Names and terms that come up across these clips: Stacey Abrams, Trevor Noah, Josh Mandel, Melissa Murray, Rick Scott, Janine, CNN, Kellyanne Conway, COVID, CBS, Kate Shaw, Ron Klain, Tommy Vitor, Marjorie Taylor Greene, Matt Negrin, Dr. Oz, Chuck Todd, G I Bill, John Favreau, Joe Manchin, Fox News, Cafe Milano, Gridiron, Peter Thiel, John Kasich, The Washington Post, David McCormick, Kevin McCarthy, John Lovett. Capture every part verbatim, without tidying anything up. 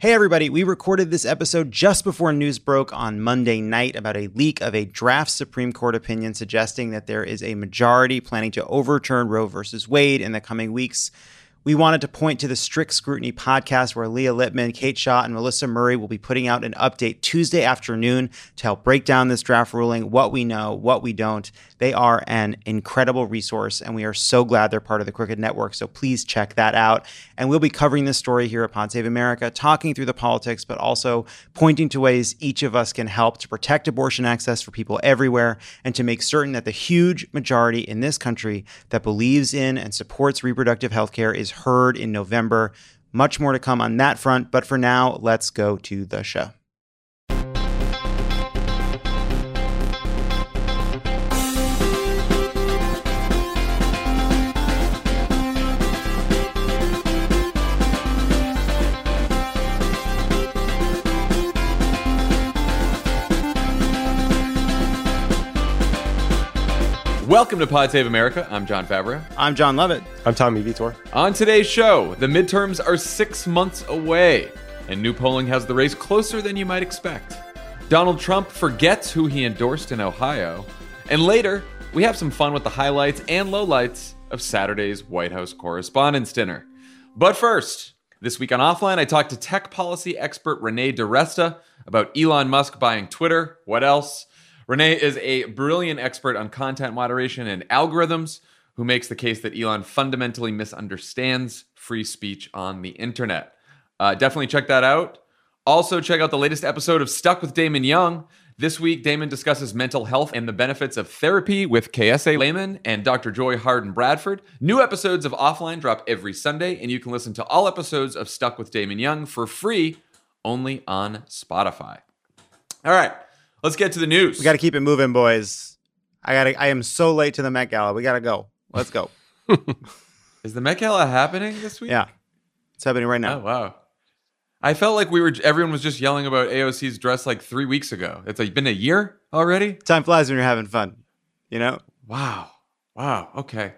Hey everybody, we recorded this episode just before news broke on Monday night about a leak of a draft Supreme Court opinion suggesting that there is a majority planning to overturn Roe versus Wade in the coming weeks. We wanted to point to the Strict Scrutiny podcast where Leah Litman, Kate Shaw, and Melissa Murray will be putting out an update Tuesday afternoon to help break down this draft ruling, what we know, what we don't. They are an incredible resource, and we are so glad they're part of the Crooked Network, so please check that out. And we'll be covering this story here at Pod Save America, talking through the politics, but also pointing to ways each of us can help to protect abortion access for people everywhere and to make certain that the huge majority in this country that believes in and supports reproductive health care is heard in November. Much more to come on that front, but for now, let's go to the show. Welcome to Pod Save America. I'm John Favreau. I'm John Lovett. I'm Tommy Vitor. On today's show, the midterms are six months away, and new polling has the race closer than you might expect. Donald Trump forgets who he endorsed in Ohio. And later, we have some fun with the highlights and lowlights of Saturday's White House Correspondents' Dinner. But first, this week on Offline, I talked to tech policy expert Renee DiResta about Elon Musk buying Twitter. What else? Renee is a brilliant expert on content moderation and algorithms who makes the case that Elon fundamentally misunderstands free speech on the internet. Uh, definitely check that out. Also, check out the latest episode of Stuck with Damon Young. This week, Damon discusses mental health and the benefits of therapy with K S A Lehman and Doctor Joy Harden-Bradford. New episodes of Offline drop every Sunday, and you can listen to all episodes of Stuck with Damon Young for free only on Spotify. All right. Let's get to the news. We got to keep it moving, boys. I got. I am so late to the Met Gala. We got to go. Let's go. Is the Met Gala happening this week? Yeah, it's happening right now. Oh wow! I felt like we were. Everyone was just yelling about A O C's dress like three weeks ago. It's like been a year already. Time flies when you're having fun, you know. Wow. Wow. Okay.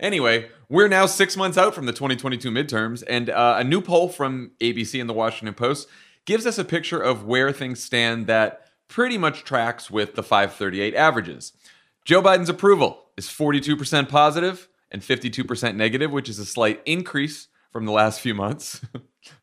Anyway, we're now six months out from the twenty twenty-two midterms, and uh, a new poll from A B C and The Washington Post gives us a picture of where things stand that pretty much tracks with the five thirty-eight averages. Joe Biden's approval is forty-two percent positive and fifty-two percent negative, which is a slight increase from the last few months.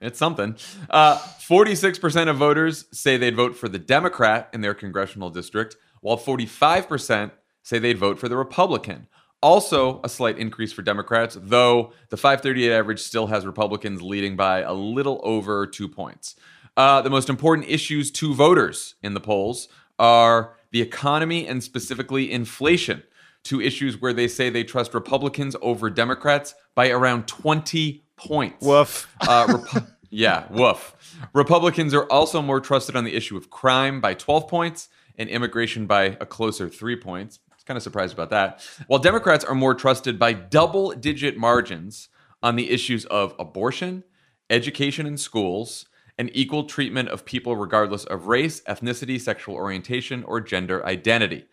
It's something. Uh, forty-six percent of voters say they'd vote for the Democrat in their congressional district, while forty-five percent say they'd vote for the Republican. Also a slight increase for Democrats, though the five thirty-eight average still has Republicans leading by a little over two points. Uh, the most important issues to voters in the polls are the economy and specifically inflation, two issues where they say they trust Republicans over Democrats by around twenty points. Woof. Uh, Rep- yeah, woof. Republicans are also more trusted on the issue of crime by twelve points and immigration by a closer three points. I was kind of surprised about that. While Democrats are more trusted by double-digit margins on the issues of abortion, education and schools, and equal treatment of people regardless of race, ethnicity, sexual orientation, or gender identity.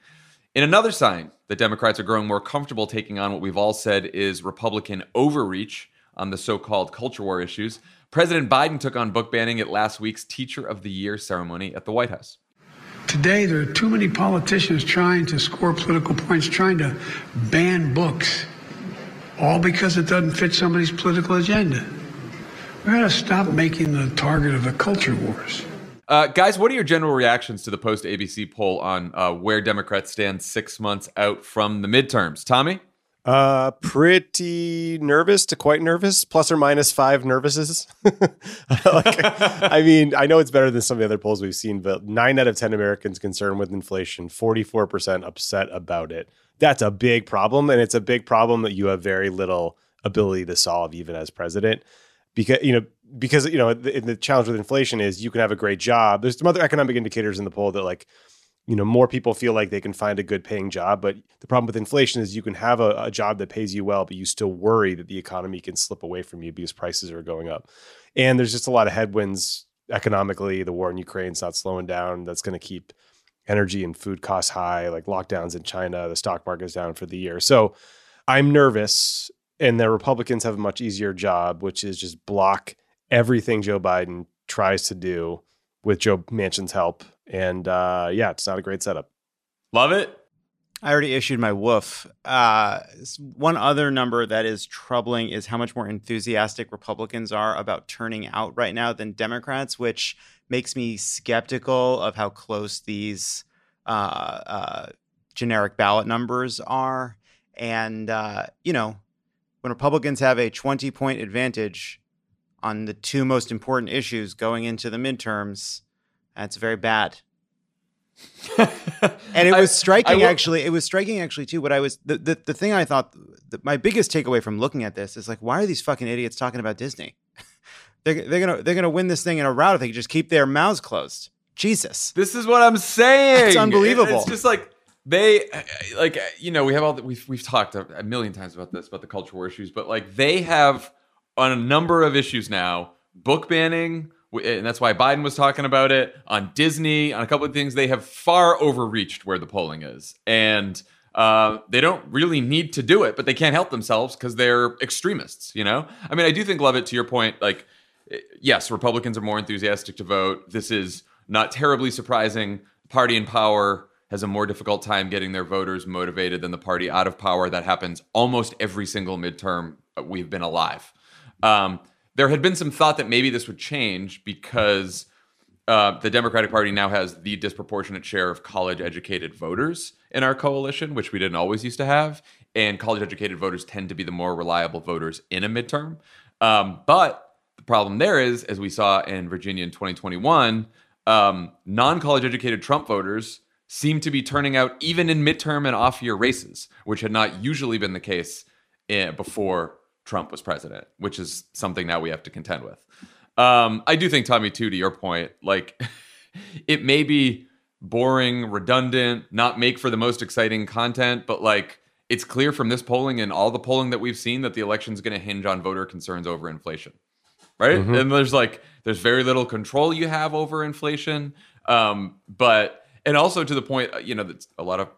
In another sign that Democrats are growing more comfortable taking on what we've all said is Republican overreach on the so-called culture war issues, President Biden took on book banning at last week's Teacher of the Year ceremony at the White House. Today, there are too many politicians trying to score political points, trying to ban books, all because it doesn't fit somebody's political agenda. We gotta stop making the target of the culture wars. Uh, guys, what are your general reactions to the post-A B C poll on uh, where Democrats stand six months out from the midterms? Tommy? Uh, pretty nervous to quite nervous, plus or minus five nervouses. like, I mean, I know it's better than some of the other polls we've seen, but nine out of ten Americans concerned with inflation, forty-four percent upset about it. That's a big problem, and it's a big problem that you have very little ability to solve even as president. because, you know, because, you know, the, the challenge with inflation is you can have a great job. There's some other economic indicators in the poll that, like, you know, more people feel like they can find a good paying job. But the problem with inflation is you can have a, a job that pays you well, but you still worry that the economy can slip away from you because prices are going up. And there's just a lot of headwinds economically. The war in Ukraine's not slowing down. That's going to keep energy and food costs high, like lockdowns in China, the stock market is down for the year. So I'm nervous. And the Republicans have a much easier job, which is just block everything Joe Biden tries to do with Joe Manchin's help. And uh, yeah, it's not a great setup. Love it. I already issued my woof. Uh, one other number that is troubling is how much more enthusiastic Republicans are about turning out right now than Democrats, which makes me skeptical of how close these uh, uh, generic ballot numbers are. And, uh, you know, when Republicans have a twenty-point advantage on the two most important issues going into the midterms, that's very bad. And it was I, striking, I will, actually. It was striking, actually, too. What I was the, the, the thing I thought the, my biggest takeaway from looking at this is, like, why are these fucking idiots talking about Disney? they're they're gonna they're gonna win this thing in a rout if they can just keep their mouths closed. Jesus, this is what I'm saying. It's unbelievable. It, it's just like they, like, you know, we have all the, we've we've talked a million times about this, about the culture war issues, but, like, they have on a number of issues now, book banning. And that's why Biden was talking about it on Disney, on a couple of things. They have far overreached where the polling is. And uh, they don't really need to do it, but they can't help themselves because they're extremists, you know? I mean, I do think, Levitt, to your point, like, yes, Republicans are more enthusiastic to vote. This is not terribly surprising. The party in power has a more difficult time getting their voters motivated than the party out of power. That happens almost every single midterm we've been alive. Um There had been some thought that maybe this would change because uh, the Democratic Party now has the disproportionate share of college-educated voters in our coalition, which we didn't always used to have. And college-educated voters tend to be the more reliable voters in a midterm. Um, but the problem there is, as we saw in Virginia in twenty twenty-one, um, non-college-educated Trump voters seem to be turning out even in midterm and off-year races, which had not usually been the case in, before Trump was president, which is something now we have to contend with. Um, I do think, Tommy, too, to your point, like, it may be boring, redundant, not make for the most exciting content, but, like, it's clear from this polling and all the polling that we've seen that the election's going to hinge on voter concerns over inflation, right? Mm-hmm. And there's, like, there's very little control you have over inflation. Um, but, and also to the point, you know, that a lot of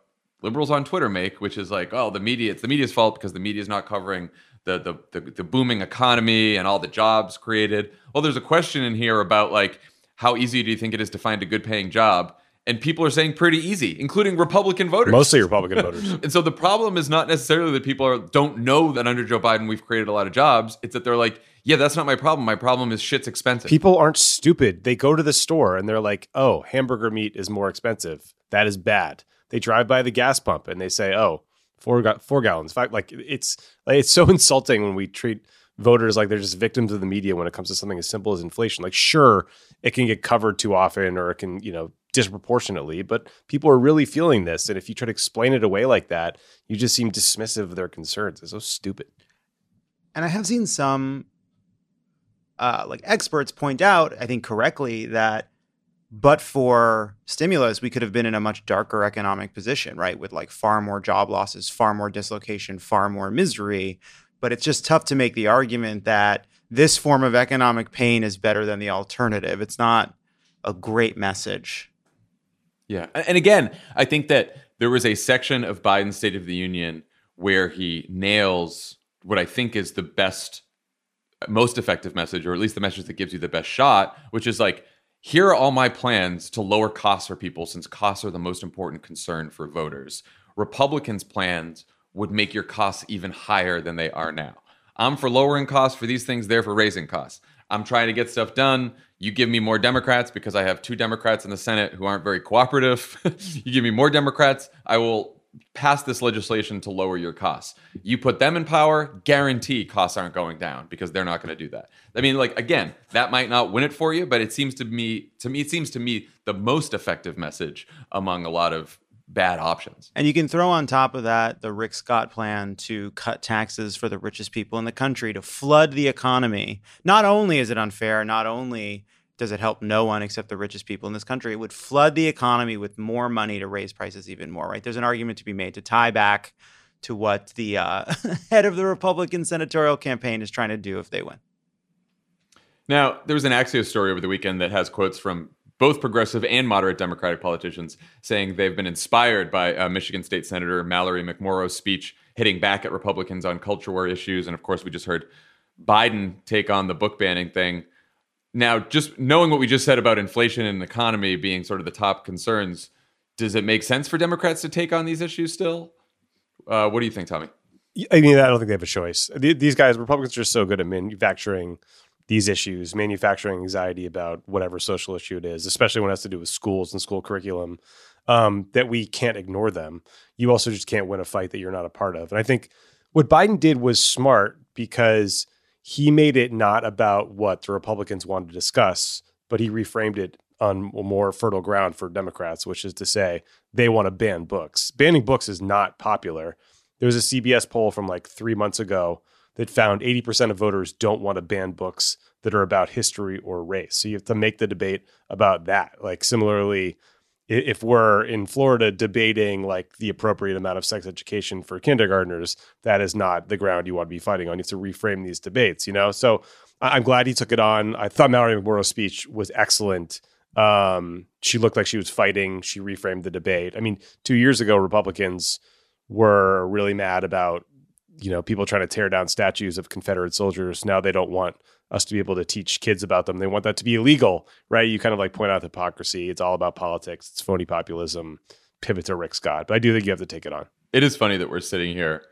liberals on Twitter make, which is like, oh, the media, it's the media's fault because the media's not covering The, the the the booming economy and all the jobs created. Well, there's a question in here about, like, how easy do you think it is to find a good paying job? And people are saying pretty easy, including Republican voters. Mostly Republican voters. And so the problem is not necessarily that people are, don't know that under Joe Biden we've created a lot of jobs. It's that they're like, yeah, that's not my problem. My problem is shit's expensive. People aren't stupid. They go to the store and they're like, oh, hamburger meat is more expensive. That is bad. They drive by the gas pump and they say, oh, Four, ga- four gallons. In fact, like, it's like, it's so insulting when we treat voters like they're just victims of the media when it comes to something as simple as inflation. Like, sure, it can get covered too often, or it can, you know, disproportionately, but people are really feeling this. And if you try to explain it away like that, you just seem dismissive of their concerns. It's so stupid. And I have seen some uh, like experts point out, I think correctly, that but for stimulus, we could have been in a much darker economic position, right? With, like, far more job losses, far more dislocation, far more misery. But it's just tough to make the argument that this form of economic pain is better than the alternative. It's not a great message. Yeah. And again, I think that there was a section of Biden's State of the Union where he nails what I think is the best, most effective message, or at least the message that gives you the best shot, which is like, here are all my plans to lower costs for people, since costs are the most important concern for voters. Republicans' plans would make your costs even higher than they are now. I'm for lowering costs for these things, they're for raising costs. I'm trying to get stuff done. You give me more Democrats because I have two Democrats in the Senate who aren't very cooperative. You give me more Democrats, I will pass this legislation to lower your costs. You put them in power, guarantee costs aren't going down because they're not going to do that. I mean, like, again, that might not win it for you, but it seems to me, to me, it seems to me the most effective message among a lot of bad options. And you can throw on top of that the Rick Scott plan to cut taxes for the richest people in the country, to flood the economy. Not only is it unfair, not only does it help no one except the richest people in this country, it would flood the economy with more money to raise prices even more, right? There's an argument to be made to tie back to what the uh, head of the Republican senatorial campaign is trying to do if they win. Now, there was an Axios story over the weekend that has quotes from both progressive and moderate Democratic politicians saying they've been inspired by uh, Michigan State Senator Mallory McMorrow's speech hitting back at Republicans on culture war issues. And of course, we just heard Biden take on the book banning thing. Now, just knowing what we just said about inflation and the economy being sort of the top concerns, does it make sense for Democrats to take on these issues still? Uh, what do you think, Tommy? I mean, I don't think they have a choice. These guys, Republicans, are so good at manufacturing these issues, manufacturing anxiety about whatever social issue it is, especially when it has to do with schools and school curriculum, um, that we can't ignore them. You also just can't win a fight that you're not a part of. And I think what Biden did was smart because he made it not about what the Republicans wanted to discuss, but he reframed it on more fertile ground for Democrats, which is to say they want to ban books. Banning books is not popular. There was a C B S poll from like three months ago that found eighty percent of voters don't want to ban books that are about history or race. So you have to make the debate about that. Like similarly, if we're in Florida debating like the appropriate amount of sex education for kindergartners, that is not the ground you want to be fighting on. You have to reframe these debates, you know? So I'm glad he took it on. I thought Mallory McMorrow's speech was excellent. Um, she looked like she was fighting. She reframed the debate. I mean, two years ago, Republicans were really mad about, you know, people trying to tear down statues of Confederate soldiers. Now they don't want us to be able to teach kids about them. They want that to be illegal, right? You kind of like point out hypocrisy. It's all about politics. It's phony populism. Pivot to Rick Scott. But I do think you have to take it on. It is funny that we're sitting here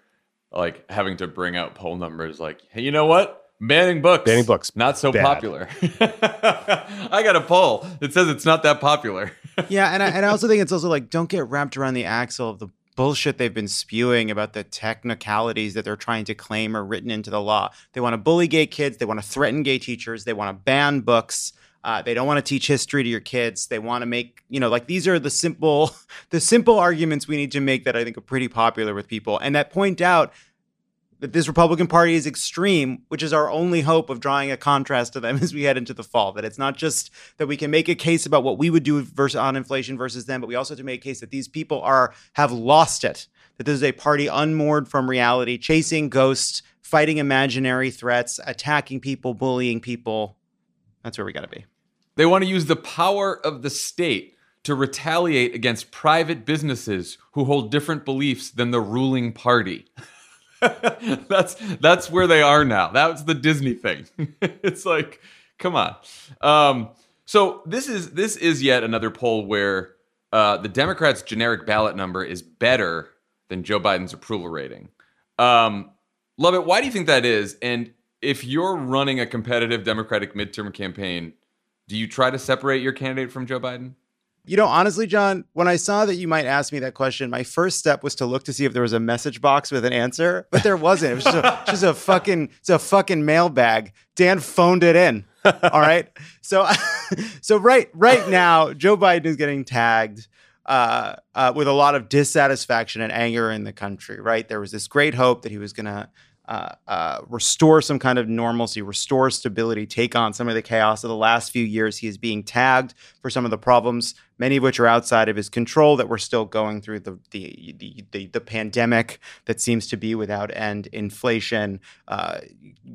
like having to bring out poll numbers like, hey, you know what? Banning books. Banning books. Not so bad. Popular. I got a poll that says it's not that popular. yeah, and I, and I also think it's also like, don't get wrapped around the axle of the bullshit they've been spewing about the technicalities that they're trying to claim are written into the law. They want to bully gay kids. They want to threaten gay teachers. They want to ban books. Uh, they don't want to teach history to your kids. They want to make, you know, like these are the simple, the simple arguments we need to make that I think are pretty popular with people. And that point out that this Republican Party is extreme, which is our only hope of drawing a contrast to them as we head into the fall. That it's not just that we can make a case about what we would do versus on inflation versus them, but we also have to make a case that these people are have lost it. That this is a party unmoored from reality, chasing ghosts, fighting imaginary threats, attacking people, bullying people. That's where we got to be. They want to use the power of the state to retaliate against private businesses who hold different beliefs than the ruling party. that's that's where they are now. That's the Disney thing. It's like, come on. Um, so this is this is yet another poll where uh, the Democrats' generic ballot number is better than Joe Biden's approval rating. Um, Lovett, why do you think that is? And if you're running a competitive Democratic midterm campaign, do you try to separate your candidate from Joe Biden? You know, honestly, John, when I saw that you might ask me that question, my first step was to look to see if there was a message box with an answer, but there wasn't. It was just a, just a fucking, it's a fucking mailbag. Dan phoned it in. All right. So, so right, right now, Joe Biden is getting tagged uh, uh, with a lot of dissatisfaction and anger in the country. Right. There was this great hope that he was going to Uh, uh, restore some kind of normalcy, restore stability, take on some of the chaos of the last few years. He is being tagged for some of the problems, many of which are outside of his control, that we're still going through the the the, the, the pandemic that seems to be without end, inflation, uh,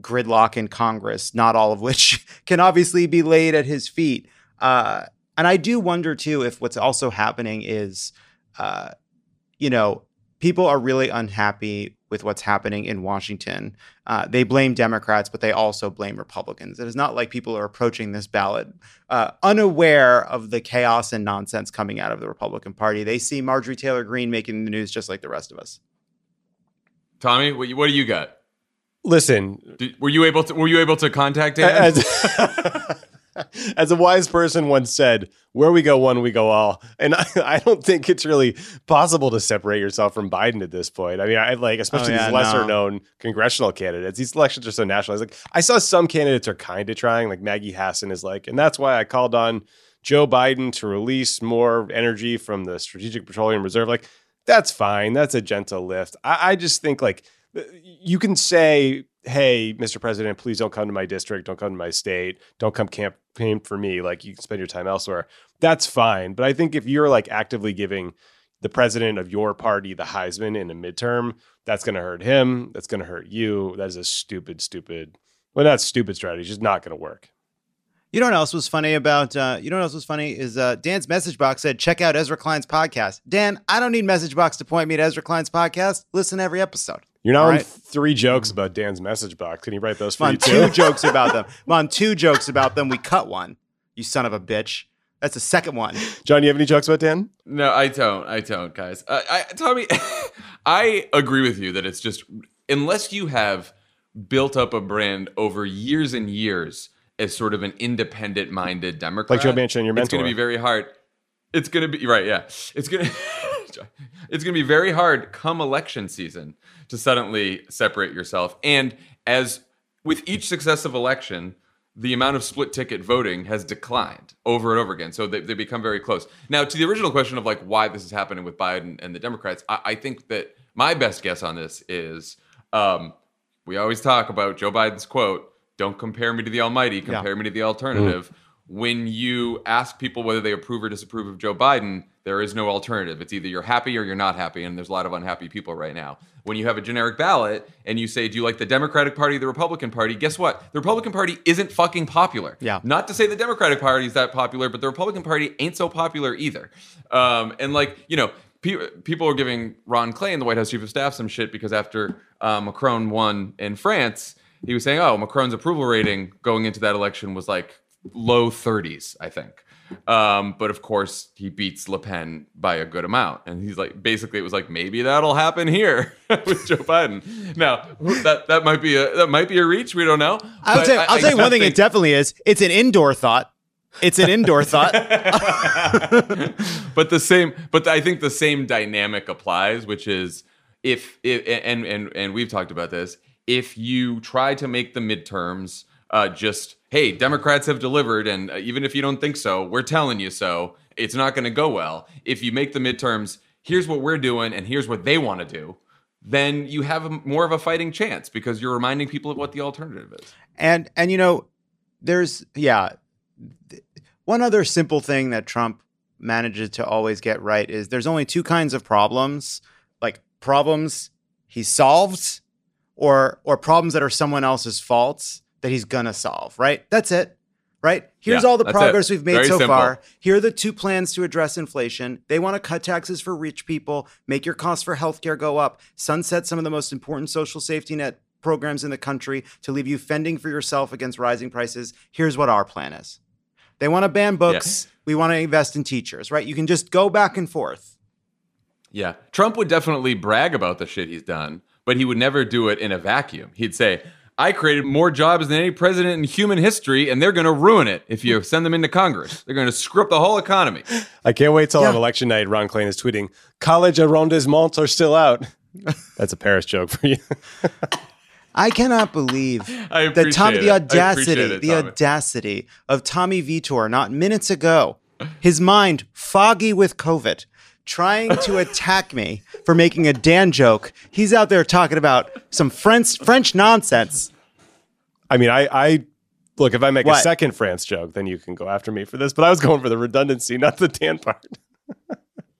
gridlock in Congress, not all of which can obviously be laid at his feet. Uh, and I do wonder, too, if what's also happening is, uh, you know, people are really unhappy with what's happening in Washington. Uh, they blame Democrats, but they also blame Republicans. It is not like people are approaching this ballot uh, unaware of the chaos and nonsense coming out of the Republican Party. They see Marjorie Taylor Greene making the news just like the rest of us. Tommy, what, you, what do you got? Listen, Did, were you able to were you able to contact him? As, as a wise person once said, where we go one, we go all. And I, I don't think it's really possible to separate yourself from Biden at this point. I mean, I like, especially oh, yeah, these lesser no. known congressional candidates. These elections are so nationalized. Like, I saw some candidates are kind of trying, like Maggie Hassan is like, and that's why I called on Joe Biden to release more energy from the Strategic Petroleum Reserve, like, that's fine. That's a gentle lift. I, I just think, like, you can say, hey, Mister President, please don't come to my district. Don't come to my state. Don't come campaign for me. Like, you can spend your time elsewhere. That's fine. But I think if you're, like, actively giving the president of your party the Heisman in a midterm, that's going to hurt him. That's going to hurt you. That is a stupid, stupid, well, not stupid strategy. It's just not going to work. You know what else was funny about, uh, you know what else was funny is uh, Dan's message box said, check out Ezra Klein's podcast. Dan, I don't need message box to point me to Ezra Klein's podcast. Listen to every episode. You're now on right? three jokes about Dan's message box. Can you write those for I'm you too? two jokes about them. I'm on two jokes about them. We cut one. You son of a bitch. That's the second one. John, you have any jokes about Dan? No, I don't. I don't, guys. Uh, I, Tommy, I agree with you that it's just, unless you have built up a brand over years and years as sort of an independent-minded Democrat, like Joe Manchin, your mentor, it's going to be very hard. It's going to be right, yeah. It's going to it's going to be very hard come election season to suddenly separate yourself. And as with each successive election, the amount of split ticket voting has declined over and over again. So they they become very close. Now, to the original question of like why this is happening with Biden and the Democrats, I, I think that my best guess on this is um, we always talk about Joe Biden's quote, "Don't compare me to the almighty, compare yeah. me to the alternative." Mm. When you ask people whether they approve or disapprove of Joe Biden, there is no alternative. It's either you're happy or you're not happy, and there's a lot of unhappy people right now. When you have a generic ballot and you say, do you like the Democratic Party or the Republican Party? Guess what? The Republican Party isn't fucking popular. Yeah. Not to say the Democratic Party is that popular, but the Republican Party ain't so popular either. Um, and like, you know, pe- people are giving Ron Klain, the White House Chief of Staff, some shit because after um, Macron won in France, he was saying, oh, Macron's approval rating going into that election was like low thirties, I think. Um, but of course, he beats Le Pen by a good amount. And he's like, basically, it was like, maybe that'll happen here with Joe Biden. Now, that, that might be a that might be a reach. We don't know. I'll tell you, I'll I, tell you one thing think- it definitely is. It's an indoor thought. It's an indoor thought. But the same, but I think the same dynamic applies, which is if, if and and and we've talked about this. If you try to make the midterms uh, just, hey, Democrats have delivered, and even if you don't think so, we're telling you so, it's not going to go well. If you make the midterms, here's what we're doing, and here's what they want to do, then you have a, more of a fighting chance because you're reminding people of what the alternative is. And, and you know, there's, yeah, th- one other simple thing that Trump manages to always get right is there's only two kinds of problems, like problems he solves or or problems that are someone else's faults that he's gonna solve, right? That's it, right? Here's yeah, all the progress it. we've made Very so simple. far. Here are the two plans to address inflation. They wanna cut taxes for rich people, make your costs for healthcare go up, sunset some of the most important social safety net programs in the country to leave you fending for yourself against rising prices. Here's what our plan is. They wanna ban books. Yeah. We wanna invest in teachers, right? You can just go back and forth. Yeah, Trump would definitely brag about the shit he's done, but he would never do it in a vacuum. He'd say, I created more jobs than any president in human history, and they're going to ruin it if you send them into Congress. They're going to screw up the whole economy. I can't wait till yeah. on election night, Ron Klain is tweeting, college arrondissements are still out. That's a Paris joke for you. I cannot believe I that Tommy, the audacity, it, the Tommy. audacity of Tommy Vitor, not minutes ago, his mind foggy with COVID, trying to attack me for making a Dan joke. He's out there talking about some French French nonsense. I mean, I, I look, if I make what? a second France joke, then you can go after me for this. But I was going for the redundancy, not the Dan part.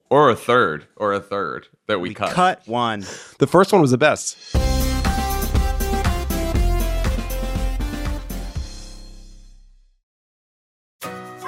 Or a third, or a third that we, we cut. Cut one. The first one was the best.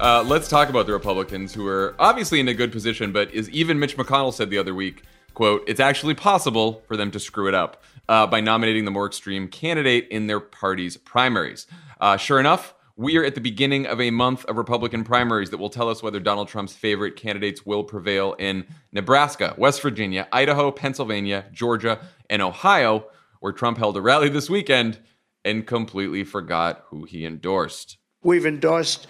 Uh, let's talk about the Republicans, who are obviously in a good position, but as even Mitch McConnell said the other week, quote, it's actually possible for them to screw it up uh, by nominating the more extreme candidate in their party's primaries. Uh, sure enough, we are at the beginning of a month of Republican primaries that will tell us whether Donald Trump's favorite candidates will prevail in Nebraska, West Virginia, Idaho, Pennsylvania, Georgia, and Ohio, where Trump held a rally this weekend and completely forgot who he endorsed. We've endorsed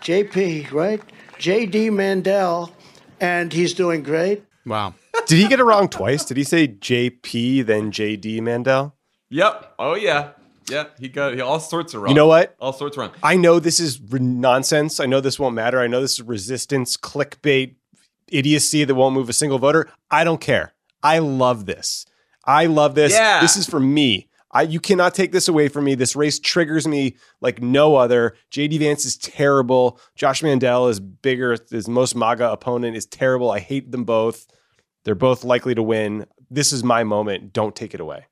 J P, right? J D Mandel, and he's doing great. Wow. Did he get it wrong twice? Did he say J P, then J D Mandel? Yep. Oh, yeah. Yeah, he got he, all sorts of wrong. You know what? All sorts wrong. I know this is re- nonsense. I know this won't matter. I know this is resistance, clickbait, idiocy that won't move a single voter. I don't care. I love this. I love this. Yeah. This is for me. I, you cannot take this away from me. This race triggers me like no other. J D Vance is terrible. Josh Mandel is bigger. His most MAGA opponent is terrible. I hate them both. They're both likely to win. This is my moment. Don't take it away.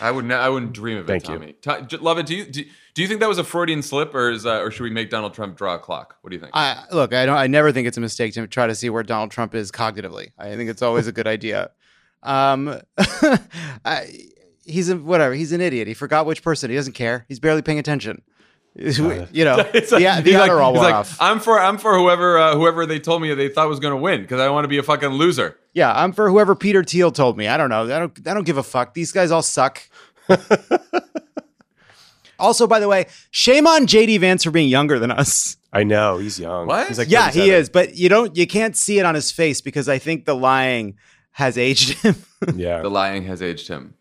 I wouldn't. I wouldn't dream of it, Tommy. Thank you. T- Love it. Do you do, do you think that was a Freudian slip, or is uh, or should we make Donald Trump draw a clock? What do you think? I, look, I don't. I never think it's a mistake to try to see where Donald Trump is cognitively. I think it's always a good idea. Um, I, he's a, whatever. He's an idiot. He forgot which person. He doesn't care. He's barely paying attention. You know, it's like, yeah, the honor like, all wore like, off. I'm for I'm for whoever uh, whoever they told me they thought was going to win because I want to be a fucking loser. Yeah, I'm for whoever Peter Thiel told me. I don't know. I don't I don't give a fuck. These guys all suck. Also, by the way, shame on J D Vance for being younger than us. I know he's young. What? He's like yeah, he is. But you don't you can't see it on his face because I think the lying has aged him. Yeah, the lying has aged him.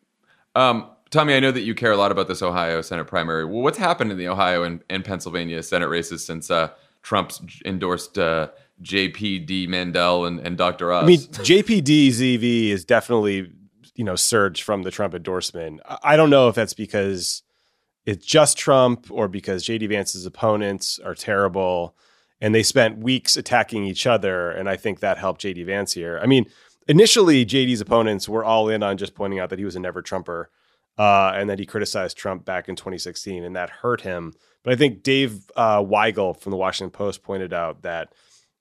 Um. Tommy, I know that you care a lot about this Ohio Senate primary. Well, what's happened in the Ohio and, and Pennsylvania Senate races since uh, Trump's endorsed uh, J P D Mandel and, and Doctor Oz? I mean, J P D Z V is definitely, you know, surged from the Trump endorsement. I don't know if that's because it's just Trump or because J D Vance's opponents are terrible and they spent weeks attacking each other. And I think that helped J D Vance here. I mean, initially, J D's opponents were all in on just pointing out that he was a never Trumper. Uh, and that he criticized Trump back in twenty sixteen, and that hurt him. But I think Dave uh, Weigel from The Washington Post pointed out that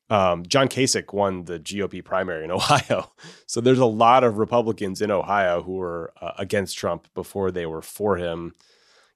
um, John Kasich won the G O P primary in Ohio. So there's a lot of Republicans in Ohio who were uh, against Trump before they were for him.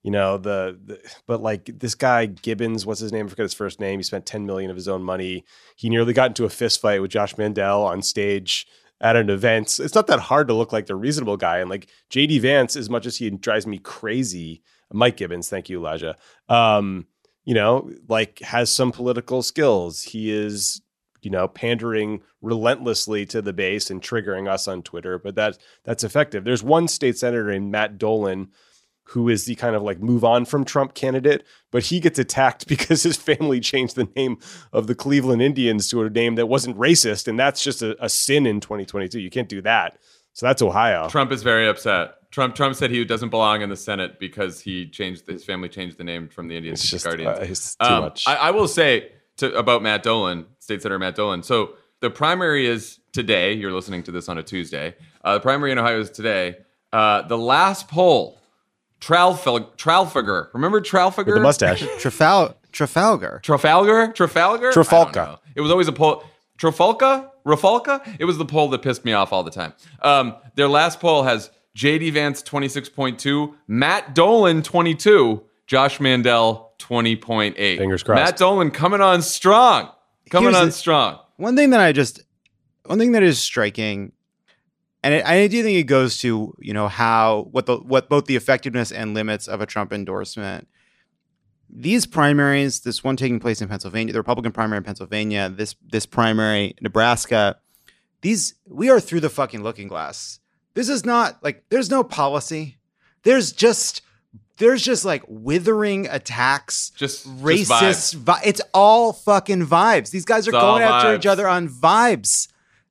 You know, the, the but like this guy Gibbons, what's his name? I forget his first name. He spent ten million dollars of his own money. He nearly got into a fist fight with Josh Mandel on stage at an event. It's not that hard to look like the reasonable guy. And like J D Vance, as much as he drives me crazy, Mike Gibbons, thank you, Elijah, um, you know, like has some political skills. He is, you know, pandering relentlessly to the base and triggering us on Twitter, but that that's effective. There's one state senator named Matt Dolan, who is the kind of like move on from Trump candidate, but he gets attacked because his family changed the name of the Cleveland Indians to a name that wasn't racist. And that's just a, a sin in twenty twenty-two. You can't do that. So that's Ohio. Trump is very upset. Trump Trump said he doesn't belong in the Senate because he changed his family changed the name from the Indians it's to just, the Guardians. Uh, it's too um, much. I, I will say to, about Matt Dolan, State Senator Matt Dolan. So the primary is today. You're listening to this on a Tuesday. Uh, the primary in Ohio is today. Uh, the last poll. Trafal- Trafalgar. Remember Trafalgar? With the mustache. Trafal- Trafalgar. Trafalgar? Trafalgar? Trafalgar. It was always a poll. Trafalgar? Rafalka? It was the poll that pissed me off all the time. Um, their last poll has J D Vance twenty-six point two, Matt Dolan twenty-two, Josh Mandel twenty point eight. Fingers crossed. Matt Dolan coming on strong. Coming Here's on the, strong. One thing that I just, one thing that is striking. And it, I do think it goes to, you know, how what the what both the effectiveness and limits of a Trump endorsement. These primaries, this one taking place in Pennsylvania, the Republican primary in Pennsylvania, this this primary, Nebraska, these we are through the fucking looking glass. This is not like there's no policy. There's just there's just like withering attacks, just racist. Just vi- it's all fucking vibes. These guys are it's going after vibes. Each other on vibes.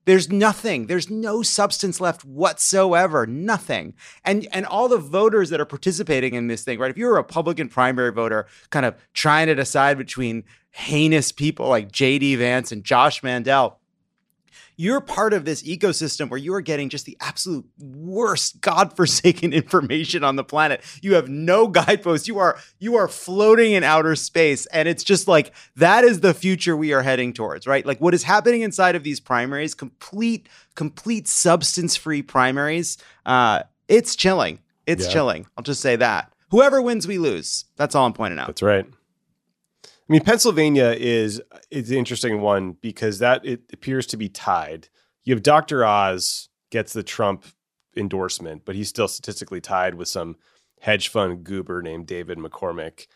There's nothing. There's no substance left whatsoever. Nothing. And and all the voters that are participating in this thing, right? If you're a Republican primary voter kind of trying to decide between heinous people like J D Vance and Josh Mandel, you're part of this ecosystem where you are getting just the absolute worst godforsaken information on the planet. You have no guideposts. You are you are floating in outer space. And it's just like that is the future we are heading towards, right? Like what is happening inside of these primaries, complete, complete substance-free primaries. Uh, it's chilling. It's yeah. chilling. I'll just say that. Whoever wins, we lose. That's all I'm pointing out. That's right. I mean, Pennsylvania is it's an interesting one because that it appears to be tied. You have Doctor Oz gets the Trump endorsement, but he's still statistically tied with some hedge fund goober named David McCormick.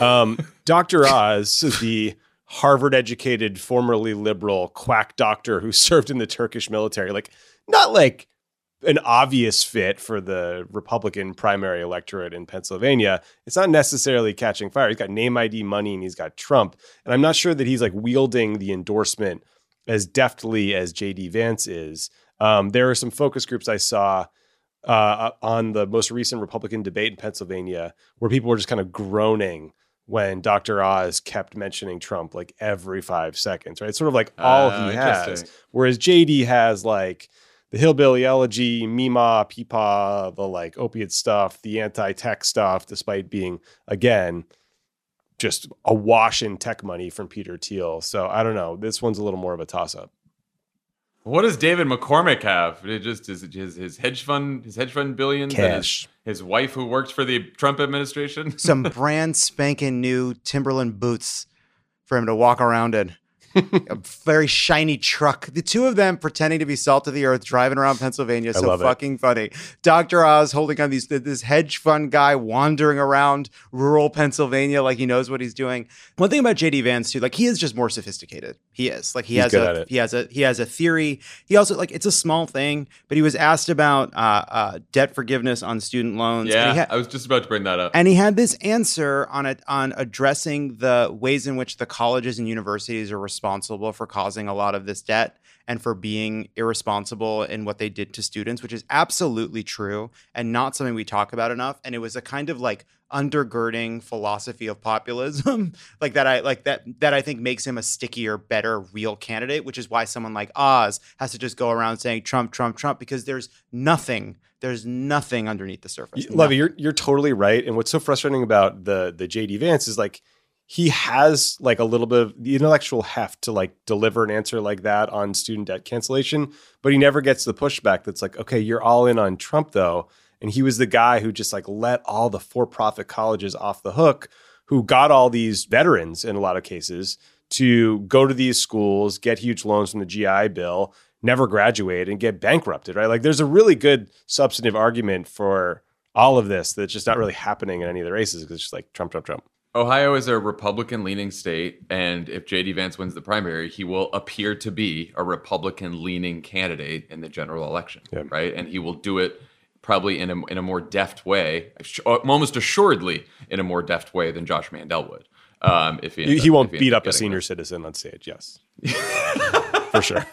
Um, Doctor Oz, the Harvard-educated, formerly liberal quack doctor who served in the Turkish military, like not like an obvious fit for the Republican primary electorate in Pennsylvania. It's not necessarily catching fire. He's got name I D money and he's got Trump. And I'm not sure that he's like wielding the endorsement as deftly as J D Vance is. Um, there are some focus groups I saw uh, on the most recent Republican debate in Pennsylvania where people were just kind of groaning when Doctor Oz kept mentioning Trump like every five seconds, right? It's sort of like all uh, he has. Whereas J D has like, the hillbilly elegy, Meemaw, Peepaw, the like opiate stuff, the anti-tech stuff, despite being, again, just awash in tech money from Peter Thiel. So I don't know. This one's a little more of a toss-up. What does David McCormick have? It just is it his his hedge fund, his hedge fund billions, cash. And his, his wife who works for the Trump administration. Some brand spanking new Timberland boots for him to walk around in. A very shiny truck. The two of them pretending to be salt of the earth, driving around Pennsylvania. So fucking it. Funny. Doctor Oz holding on these this hedge fund guy wandering around rural Pennsylvania like he knows what he's doing. One thing about J D Vance too, like he is just more sophisticated. He is like he he's has a he has a he has a theory. He also like it's a small thing, but he was asked about uh, uh, debt forgiveness on student loans. Yeah, and he ha- I was just about to bring that up. And he had this answer on it on addressing the ways in which the colleges and universities are responsible. responsible for causing a lot of this debt and for being irresponsible in what they did to students, which is absolutely true and not something we talk about enough. And it was a kind of like undergirding philosophy of populism, like that I like that that I think makes him a stickier, better, real candidate, which is why someone like Oz has to just go around saying Trump, Trump, Trump, because there's nothing, there's nothing underneath the surface. You, Levy, you're you're totally right. And what's so frustrating about the the J D Vance is like he has like a little bit of the intellectual heft to like deliver an answer like that on student debt cancellation, but he never gets the pushback that's like, okay, you're all in on Trump though. And he was the guy who just like let all the for-profit colleges off the hook who got all these veterans in a lot of cases to go to these schools, get huge loans from the G I Bill, never graduate and get bankrupted, right? Like there's a really good substantive argument for all of this that's just not really happening in any of the races because it's just like Trump, Trump, Trump. Ohio is a Republican-leaning state, and if J D Vance wins the primary, he will appear to be a Republican-leaning candidate in the general election, yeah. Right? And he will do it probably in a, in a more deft way, almost assuredly in a more deft way than Josh Mandel would. Um, if He, he, up, he won't he beat up, up a senior it. citizen on stage, yes. For sure.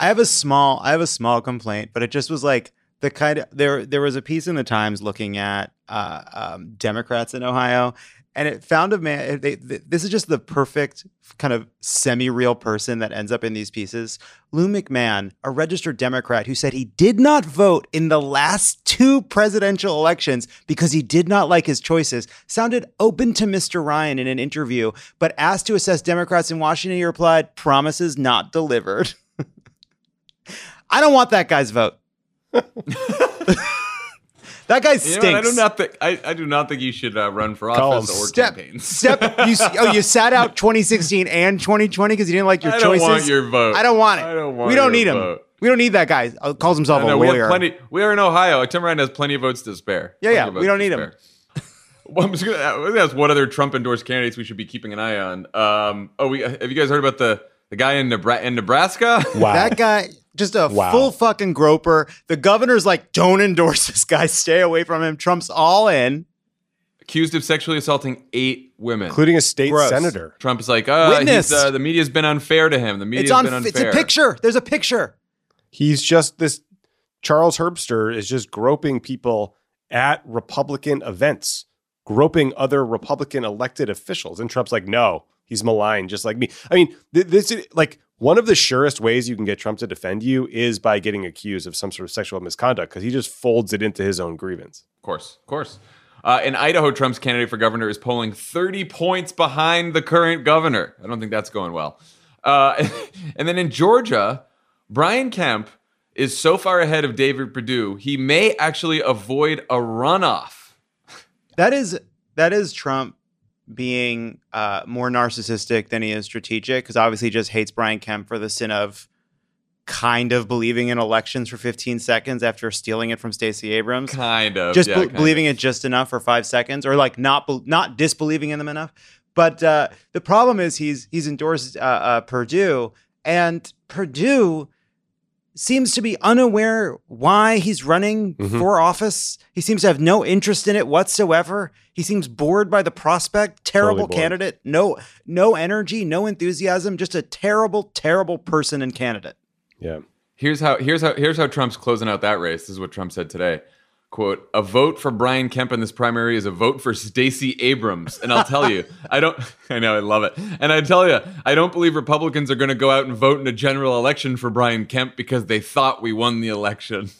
I have a small, I have a small complaint, but it just was like, the kind of, there, there was a piece in the Times looking at uh, um, Democrats in Ohio, and it found a man. They, they, this is just the perfect kind of semi-real person that ends up in these pieces. Lou McMahon, a registered Democrat who said he did not vote in the last two presidential elections because he did not like his choices, sounded open to Mister Ryan in an interview, but asked to assess Democrats in Washington, he replied, "Promises not delivered." I don't want that guy's vote. That guy stinks. You know, I do not think I, I do not think you should uh, run for office or step, campaign. Step. You, oh, you sat out twenty sixteen and twenty twenty because you didn't like your I choices. I don't want your vote. I don't want it. I don't want we don't need vote. him. We don't need that guy. Uh, calls himself no, no, a lawyer. We have plenty. We are in Ohio. Tim Ryan has plenty of votes to spare. Yeah, yeah. We don't need him. Well, I'm just gonna ask what other Trump endorsed candidates we should be keeping an eye on. Um, oh, we have you guys heard about the the guy in Nebraska? In Nebraska? Wow. That guy. Just a wow. full fucking groper. The governor's like, don't endorse this guy. Stay away from him. Trump's all in. Accused of sexually assaulting eight women. Including a state Gross. senator. Trump is like, oh, he's, uh, the media's been unfair to him. The media's it's been unfair. It's a picture. There's a picture. He's just this, Charles Herbster is just groping people at Republican events. Groping other Republican elected officials. And Trump's like, no, he's malign just like me. I mean, th- this is like, one of the surest ways you can get Trump to defend you is by getting accused of some sort of sexual misconduct because he just folds it into his own grievance. Of course, of course. Uh, in Idaho, Trump's candidate for governor is polling thirty points behind the current governor. I don't think that's going well. Uh, and then in Georgia, Brian Kemp is so far ahead of David Perdue, he may actually avoid a runoff. That is that is Trump being uh, more narcissistic than he is strategic, because obviously he just hates Brian Kemp for the sin of kind of believing in elections for fifteen seconds after stealing it from Stacey Abrams. Kind of. Just yeah, be- kind believing of. it just enough for five seconds or like not be- not disbelieving in them enough. But uh, the problem is he's he's endorsed uh, uh, Perdue, and Perdue seems to be unaware why he's running mm-hmm. for office. He seems to have no interest in it whatsoever. He seems bored by the prospect. Terrible totally candidate. No, no energy, no enthusiasm. Just a terrible, terrible person and candidate. Yeah. Here's how. Here's how. Here's how Trump's closing out that race. This is what Trump said today. Quote, a vote for Brian Kemp in this primary is a vote for Stacey Abrams. And I'll tell you, I don't, I know, I love it. And I tell you, I don't believe Republicans are going to go out and vote in a general election for Brian Kemp because they thought we won the election.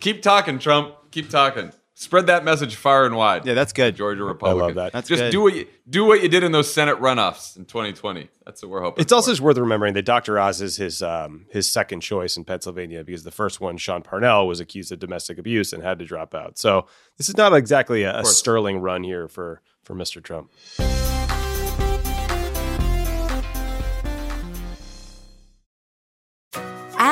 Keep talking, Trump. Keep talking. Spread that message far and wide. Yeah, that's good. Georgia Republicans. I love that. That's just good. do what you do what you did in those Senate runoffs in twenty twenty. That's what we're hoping. It's for. also just worth remembering that Doctor Oz is his um, his second choice in Pennsylvania because the first one, Sean Parnell, was accused of domestic abuse and had to drop out. So this is not exactly a, a sterling run here for for Mister Trump.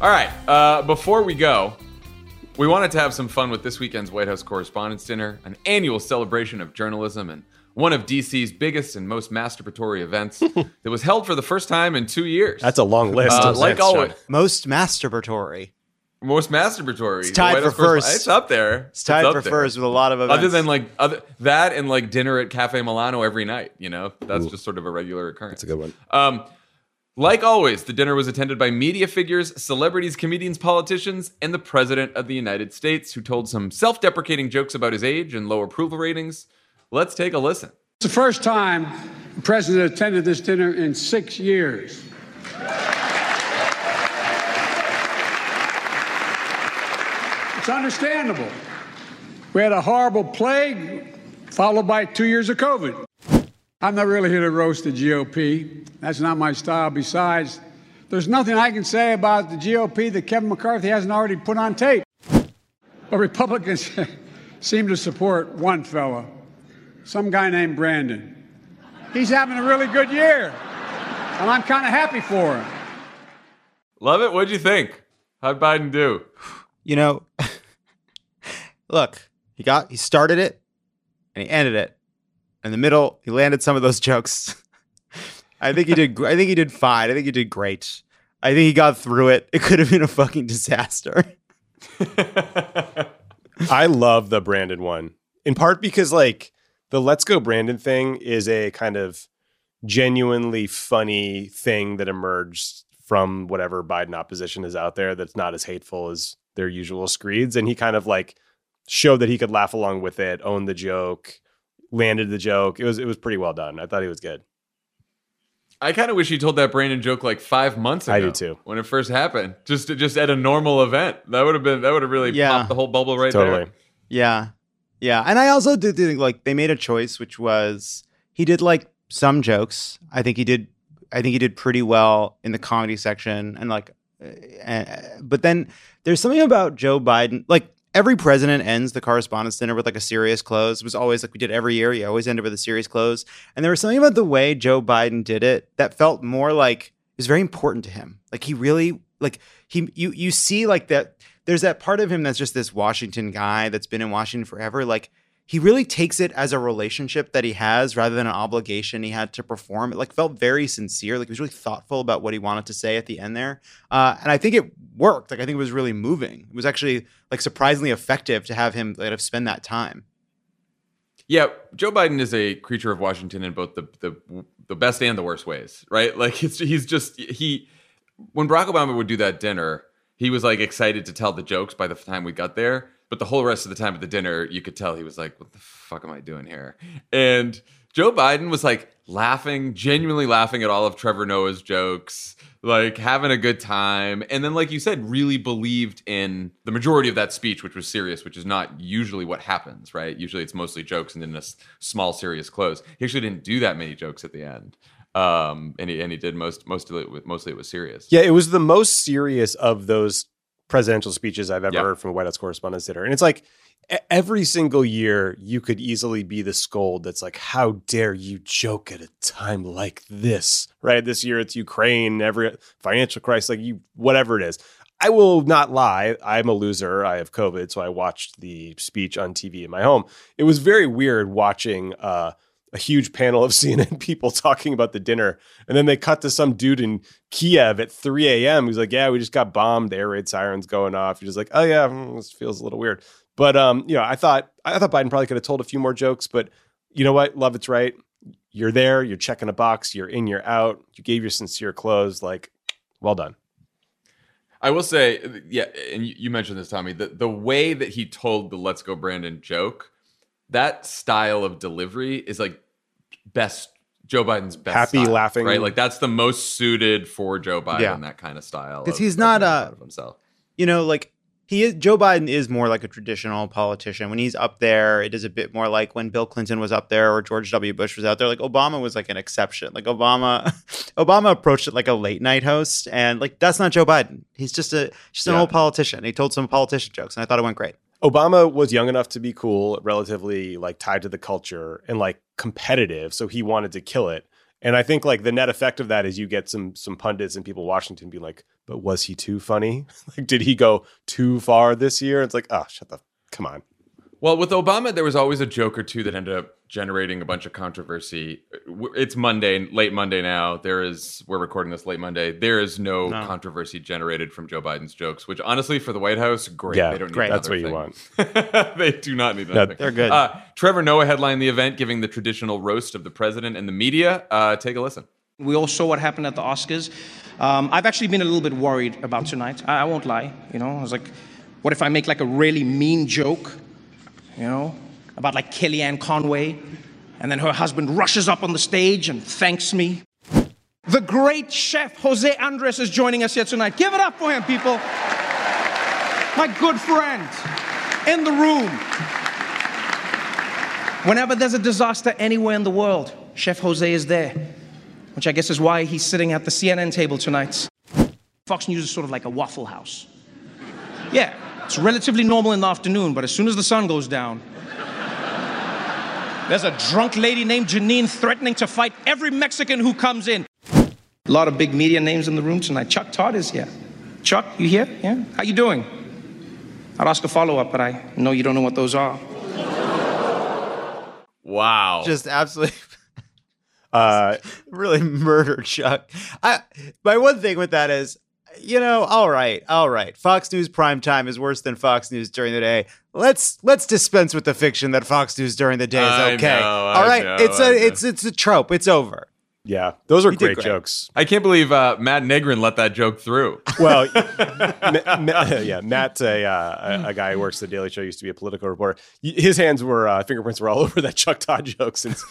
All right, uh, before we go, we wanted to have some fun with this weekend's White House Correspondents' Dinner, an annual celebration of journalism and one of D C's biggest and most masturbatory events that was held for the first time in two years. That's a long list. Uh, like always. Most masturbatory. Most masturbatory. It's tied for first. It's up there. It's tied for first with a lot of events. Other than like other, that and like dinner at Cafe Milano every night, you know? That's Ooh. just sort of a regular occurrence. That's a good one. Um, Like always, the dinner was attended by media figures, celebrities, comedians, politicians, and the President of the United States, who told some self-deprecating jokes about his age and low approval ratings. Let's take a listen. It's the first time the President attended this dinner in six years. It's understandable. We had a horrible plague, followed by two years of COVID. I'm not really here to roast the G O P. That's not my style. Besides, there's nothing I can say about the G O P that Kevin McCarthy hasn't already put on tape. But Republicans seem to support one fella, some guy named Brandon. He's having a really good year, and I'm kind of happy for him. Love it. What'd you think? How'd Biden do? You know, look, he got he started it, and he ended it. In the middle, he landed some of those jokes. I think he did. I think he did fine. I think he did great. I think he got through it. It could have been a fucking disaster. I love the Brandon one, in part because like the "Let's Go Brandon" thing is a kind of genuinely funny thing that emerged from whatever Biden opposition is out there. That's not as hateful as their usual screeds, and he kind of like showed that he could laugh along with it, own the joke. Landed the joke. It was it was pretty well done. I thought he was good. I kind of wish he told that Brandon joke like five months ago. I do too. When it first happened, just just at a normal event, that would have been that would have really yeah. popped the whole bubble right totally. there. Yeah, yeah. And I also do think like they made a choice, which was he did like some jokes. I think he did. I think he did pretty well in the comedy section, and like, uh, but then there's something about Joe Biden, like. Every president ends the Correspondents' Dinner with like a serious close. It was always like we did every year. You always ended with a serious close. And there was something about the way Joe Biden did it that felt more like it was very important to him. Like he really like he you you see like that there's that part of him that's just this Washington guy that's been in Washington forever. Like he really takes it as a relationship that he has rather than an obligation he had to perform. It like felt very sincere. Like he was really thoughtful about what he wanted to say at the end there. Uh, and I think it worked. Like I think it was really moving. It was actually like surprisingly effective to have him kind of spend that time. Yeah, Joe Biden is a creature of Washington in both the the, the best and the worst ways, right? Like it's, he's just he when Barack Obama would do that dinner, he was like excited to tell the jokes by the time we got there. But the whole rest of the time at the dinner, you could tell he was like, what the fuck am I doing here? And Joe Biden was like laughing, genuinely laughing at all of Trevor Noah's jokes, like having a good time. And then, like you said, really believed in the majority of that speech, which was serious, which is not usually what happens, right? Usually it's mostly jokes and then a small, serious close. He actually didn't do that many jokes at the end. Um, and he and he did most most of it. Mostly it was serious. Yeah, it was the most serious of those presidential speeches I've ever yep. heard from a White House Correspondents' Dinner. And it's like every single year you could easily be the scold that's like, how dare you joke at a time like this, right? This year it's Ukraine, every financial crisis, like you, whatever it is. I will not lie. I'm a loser. I have COVID. So I watched the speech on T V in my home. It was very weird watching uh, a huge panel of C N N people talking about the dinner. And then they cut to some dude in Kiev at three a.m. who's like, yeah, we just got bombed. Air raid sirens going off. You're just like, oh yeah, this feels a little weird. But, um, you know, I thought I thought Biden probably could have told a few more jokes, but you know what? Love, it's right. You're there. You're checking a box. You're in. You're out. You gave your sincere close. Like, well done. I will say, yeah, and you mentioned this, Tommy, the, the way that he told the Let's Go Brandon joke, that style of delivery is like best, Joe Biden's best happy style, laughing. Right? Like that's the most suited for Joe Biden, yeah. that kind of style. Because he's not uh, of himself. You know, like. He is, Joe Biden is more like a traditional politician. When he's up there, it is a bit more like when Bill Clinton was up there or George W. Bush was out there. Like Obama was like an exception. Like Obama, Obama approached it like a late night host, and like that's not Joe Biden. He's just a just an yeah. old politician. He told some politician jokes, and I thought it went great. Obama was young enough to be cool, relatively like tied to the culture and like competitive, so he wanted to kill it. And I think like the net effect of that is you get some some pundits and people in Washington be like, but was he too funny? Like, did he go too far this year? It's like, oh, shut the, come on. Well, with Obama, there was always a joke or two that ended up generating a bunch of controversy. It's Monday, late Monday now. There is, we're recording this late Monday. There is no, no. controversy generated from Joe Biden's jokes, which honestly, for the White House, great. Yeah, they don't need great. That's what thing. You want. They do not need another no, thing. They're good. Uh, Trevor Noah headlined the event, giving the traditional roast of the president and the media. Uh, take a listen. We all saw what happened at the Oscars. Um, I've actually been a little bit worried about tonight. I, I won't lie. You know, I was like, what if I make like a really mean joke, you know, about like Kellyanne Conway, and then her husband rushes up on the stage and thanks me. The great chef Jose Andres is joining us here tonight. Give it up for him, people. My good friend in the room. Whenever there's a disaster anywhere in the world, Chef Jose is there. Which I guess is why he's sitting at the C N N table tonight. Fox News is sort of like a Waffle House. Yeah, it's relatively normal in the afternoon, but as soon as the sun goes down, there's a drunk lady named Janine threatening to fight every Mexican who comes in. A lot of big media names in the room tonight. Chuck Todd is here. Chuck, you here? Yeah? How you doing? I'd ask a follow-up, but I know you don't know what those are. Wow. Just absolutely... Uh, really murdered Chuck. I, my one thing with that is, you know, all right, all right. Fox News primetime is worse than Fox News during the day. Let's let's dispense with the fiction that Fox News during the day is okay. I know, all right, I know, it's a it's it's a trope. It's over. Yeah, those are great, great jokes. I can't believe uh, Matt Negrin let that joke through. Well, ma- ma- yeah, Matt's a, uh, a, a guy who works at the Daily Show, used to be a political reporter. His hands were, uh, fingerprints were all over that Chuck Todd joke since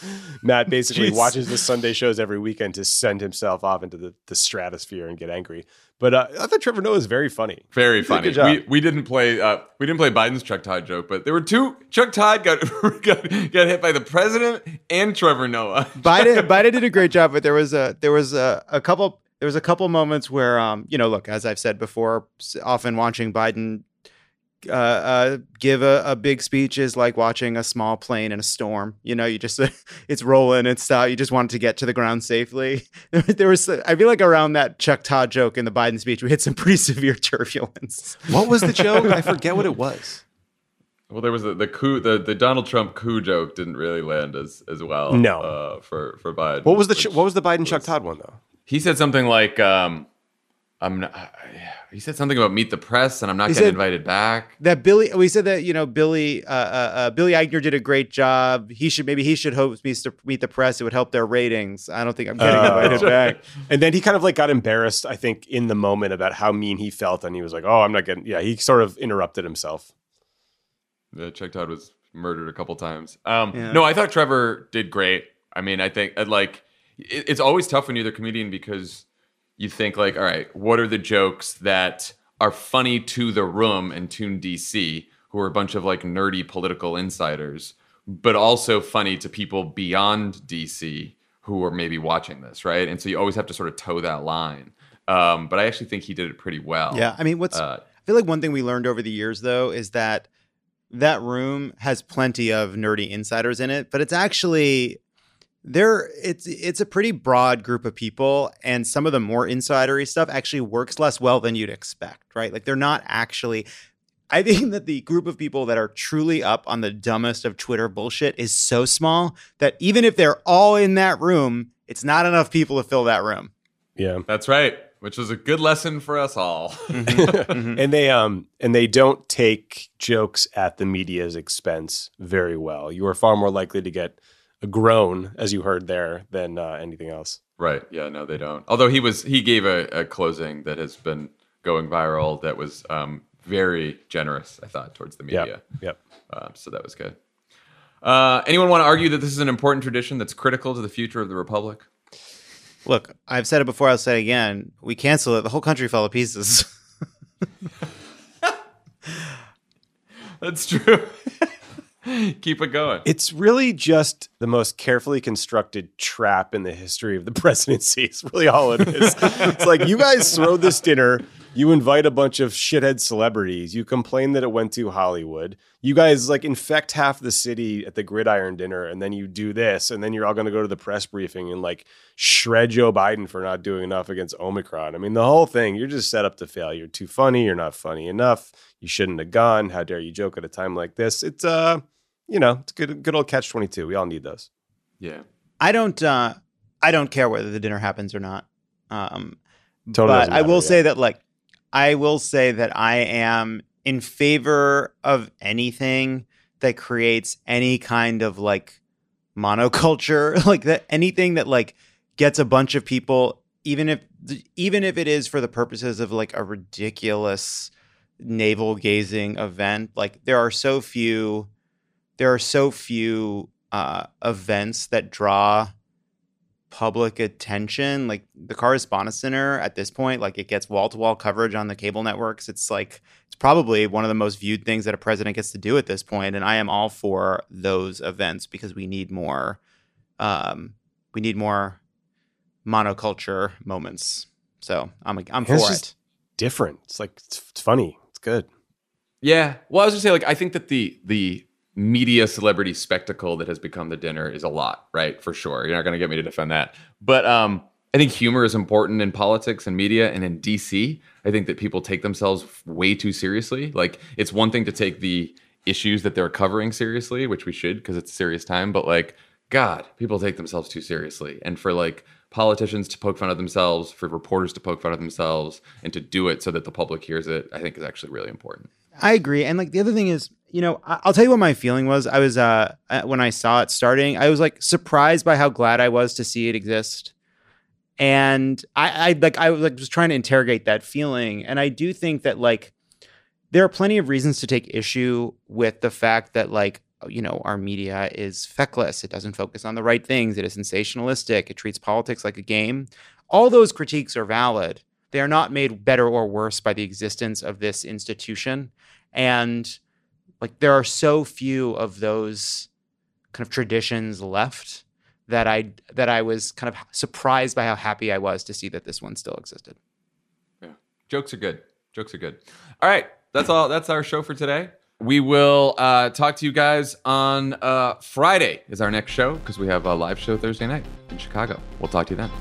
Matt basically watches the Sunday shows every weekend to send himself off into the, the stratosphere and get angry. But uh, I thought Trevor Noah was very funny. Very funny. We we didn't play uh, we didn't play Biden's Chuck Todd joke, but there were two. Chuck Todd got got, got hit by the president and Trevor Noah. Biden Biden did a great job, but there was a there was a, a couple there was a couple moments where um you know look, as I've said before, often watching Biden uh, uh, give a, a big speech is like watching a small plane in a storm. You know, you just it's rolling, it's out. You just want it to get to the ground safely. There was, I feel like, around that Chuck Todd joke in the Biden speech, we had some pretty severe turbulence. What was the joke? I forget what it was. Well, there was the, the coup, the, the Donald Trump coup joke didn't really land as as well. No, uh, for for Biden. What was the What was the Biden was, Chuck Todd one though? He said something like, um, I'm not, he said something about Meet the Press, and I'm not he getting invited back. That Billy, we said that, you know, Billy, uh, uh, Billy Eichner did a great job. He should, maybe he should host Meet the Press. It would help their ratings. I don't think I'm getting uh, invited back. And then he kind of like got embarrassed, I think, in the moment about how mean he felt. And he was like, oh, I'm not getting, yeah, he sort of interrupted himself. The Chuck Todd was murdered a couple times. Um, yeah. No, I thought Trevor did great. I mean, I think like it, it's always tough when you're the comedian because you think like, all right, what are the jokes that are funny to the room and to D C, who are a bunch of like nerdy political insiders, but also funny to people beyond D C who are maybe watching this, right? And so you always have to sort of toe that line. Um, but I actually think he did it pretty well. Yeah, I mean, what's uh, I feel like one thing we learned over the years though is that that room has plenty of nerdy insiders in it, but it's actually. There, it's it's a pretty broad group of people, and some of the more insidery stuff actually works less well than you'd expect, right? Like they're not actually. I think that the group of people that are truly up on the dumbest of Twitter bullshit is so small that even if they're all in that room, it's not enough people to fill that room. Yeah, that's right. Which is a good lesson for us all. Mm-hmm. And they um and they don't take jokes at the media's expense very well. You are far more likely to get. A groan, as you heard there, than uh, anything else. Right. Yeah, no, they don't. Although he was he gave a, a closing that has been going viral that was um, very generous, I thought, towards the media. Yep. Yep. Uh, so that was good. Uh, anyone want to argue that this is an important tradition that's critical to the future of the Republic? Look, I've said it before, I'll say it again. We cancel it. The whole country fell to pieces. That's true. Keep it going. It's really just the most carefully constructed trap in the history of the presidency. It's really all it is. It's like, you guys throw this dinner. You invite a bunch of shithead celebrities. You complain that it went to Hollywood. You guys like infect half the city at the Gridiron dinner. And then you do this. And then you're all going to go to the press briefing and like shred Joe Biden for not doing enough against Omicron. I mean, the whole thing, you're just set up to fail. You're too funny. You're not funny enough. You shouldn't have gone. How dare you joke at a time like this? It's, uh, you know, it's good, good old catch twenty-two. We all need those. Yeah. I don't, uh, I don't care whether the dinner happens or not. Um, totally but matter, I will yeah. say that, like, I will say that I am in favor of anything that creates any kind of like monoculture, like that, anything that like gets a bunch of people, even if, even if it is for the purposes of like a ridiculous navel gazing event. Like there are so few, There are so few uh, events that draw public attention. Like the Correspondence Dinner at this point, like it gets wall-to-wall coverage on the cable networks. It's like it's probably one of the most viewed things that a president gets to do at this point. And I am all for those events because we need more. Um, we need more monoculture moments. So I'm I'm for it. Different. It's like it's, it's funny. It's good. Yeah. Well, I was just saying, like I think that the the media celebrity spectacle that has become the dinner is a lot, right? For sure. You're not going to get me to defend that. But um, I think humor is important in politics and media and in D C. I think that people take themselves way too seriously. Like, it's one thing to take the issues that they're covering seriously, which we should because it's a serious time. But like, God, people take themselves too seriously. And for like politicians to poke fun of themselves, for reporters to poke fun of themselves, and to do it so that the public hears it, I think is actually really important. I agree. And like the other thing is, you know, I'll tell you what my feeling was. I was, uh, when I saw it starting, I was like surprised by how glad I was to see it exist. And I, I like, I was like, just trying to interrogate that feeling. And I do think that like, there are plenty of reasons to take issue with the fact that like, you know, our media is feckless. It doesn't focus on the right things. It is sensationalistic. It treats politics like a game. All those critiques are valid. They are not made better or worse by the existence of this institution. And like there are so few of those kind of traditions left that I that I was kind of surprised by how happy I was to see that this one still existed. Yeah, jokes are good. Jokes are good. All right, that's all. That's our show for today. We will uh, talk to you guys on uh, Friday is our next show because we have a live show Thursday night in Chicago. We'll talk to you then.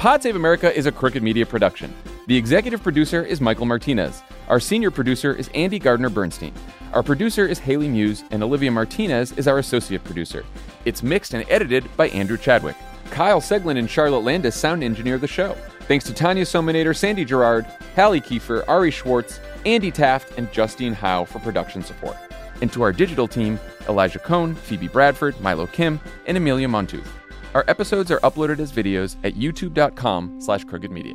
Pod Save America is a Crooked Media production. The executive producer is Michael Martinez. Our senior producer is Andy Gardner-Bernstein. Our producer is Haley Muse, and Olivia Martinez is our associate producer. It's mixed and edited by Andrew Chadwick. Kyle Seglin and Charlotte Landis sound engineer the show. Thanks to Tanya Sominator, Sandy Gerard, Hallie Kiefer, Ari Schwartz, Andy Taft, and Justine Howe for production support. And to our digital team, Elijah Cohn, Phoebe Bradford, Milo Kim, and Amelia Montooth. Our episodes are uploaded as videos at youtube.com slash crooked media.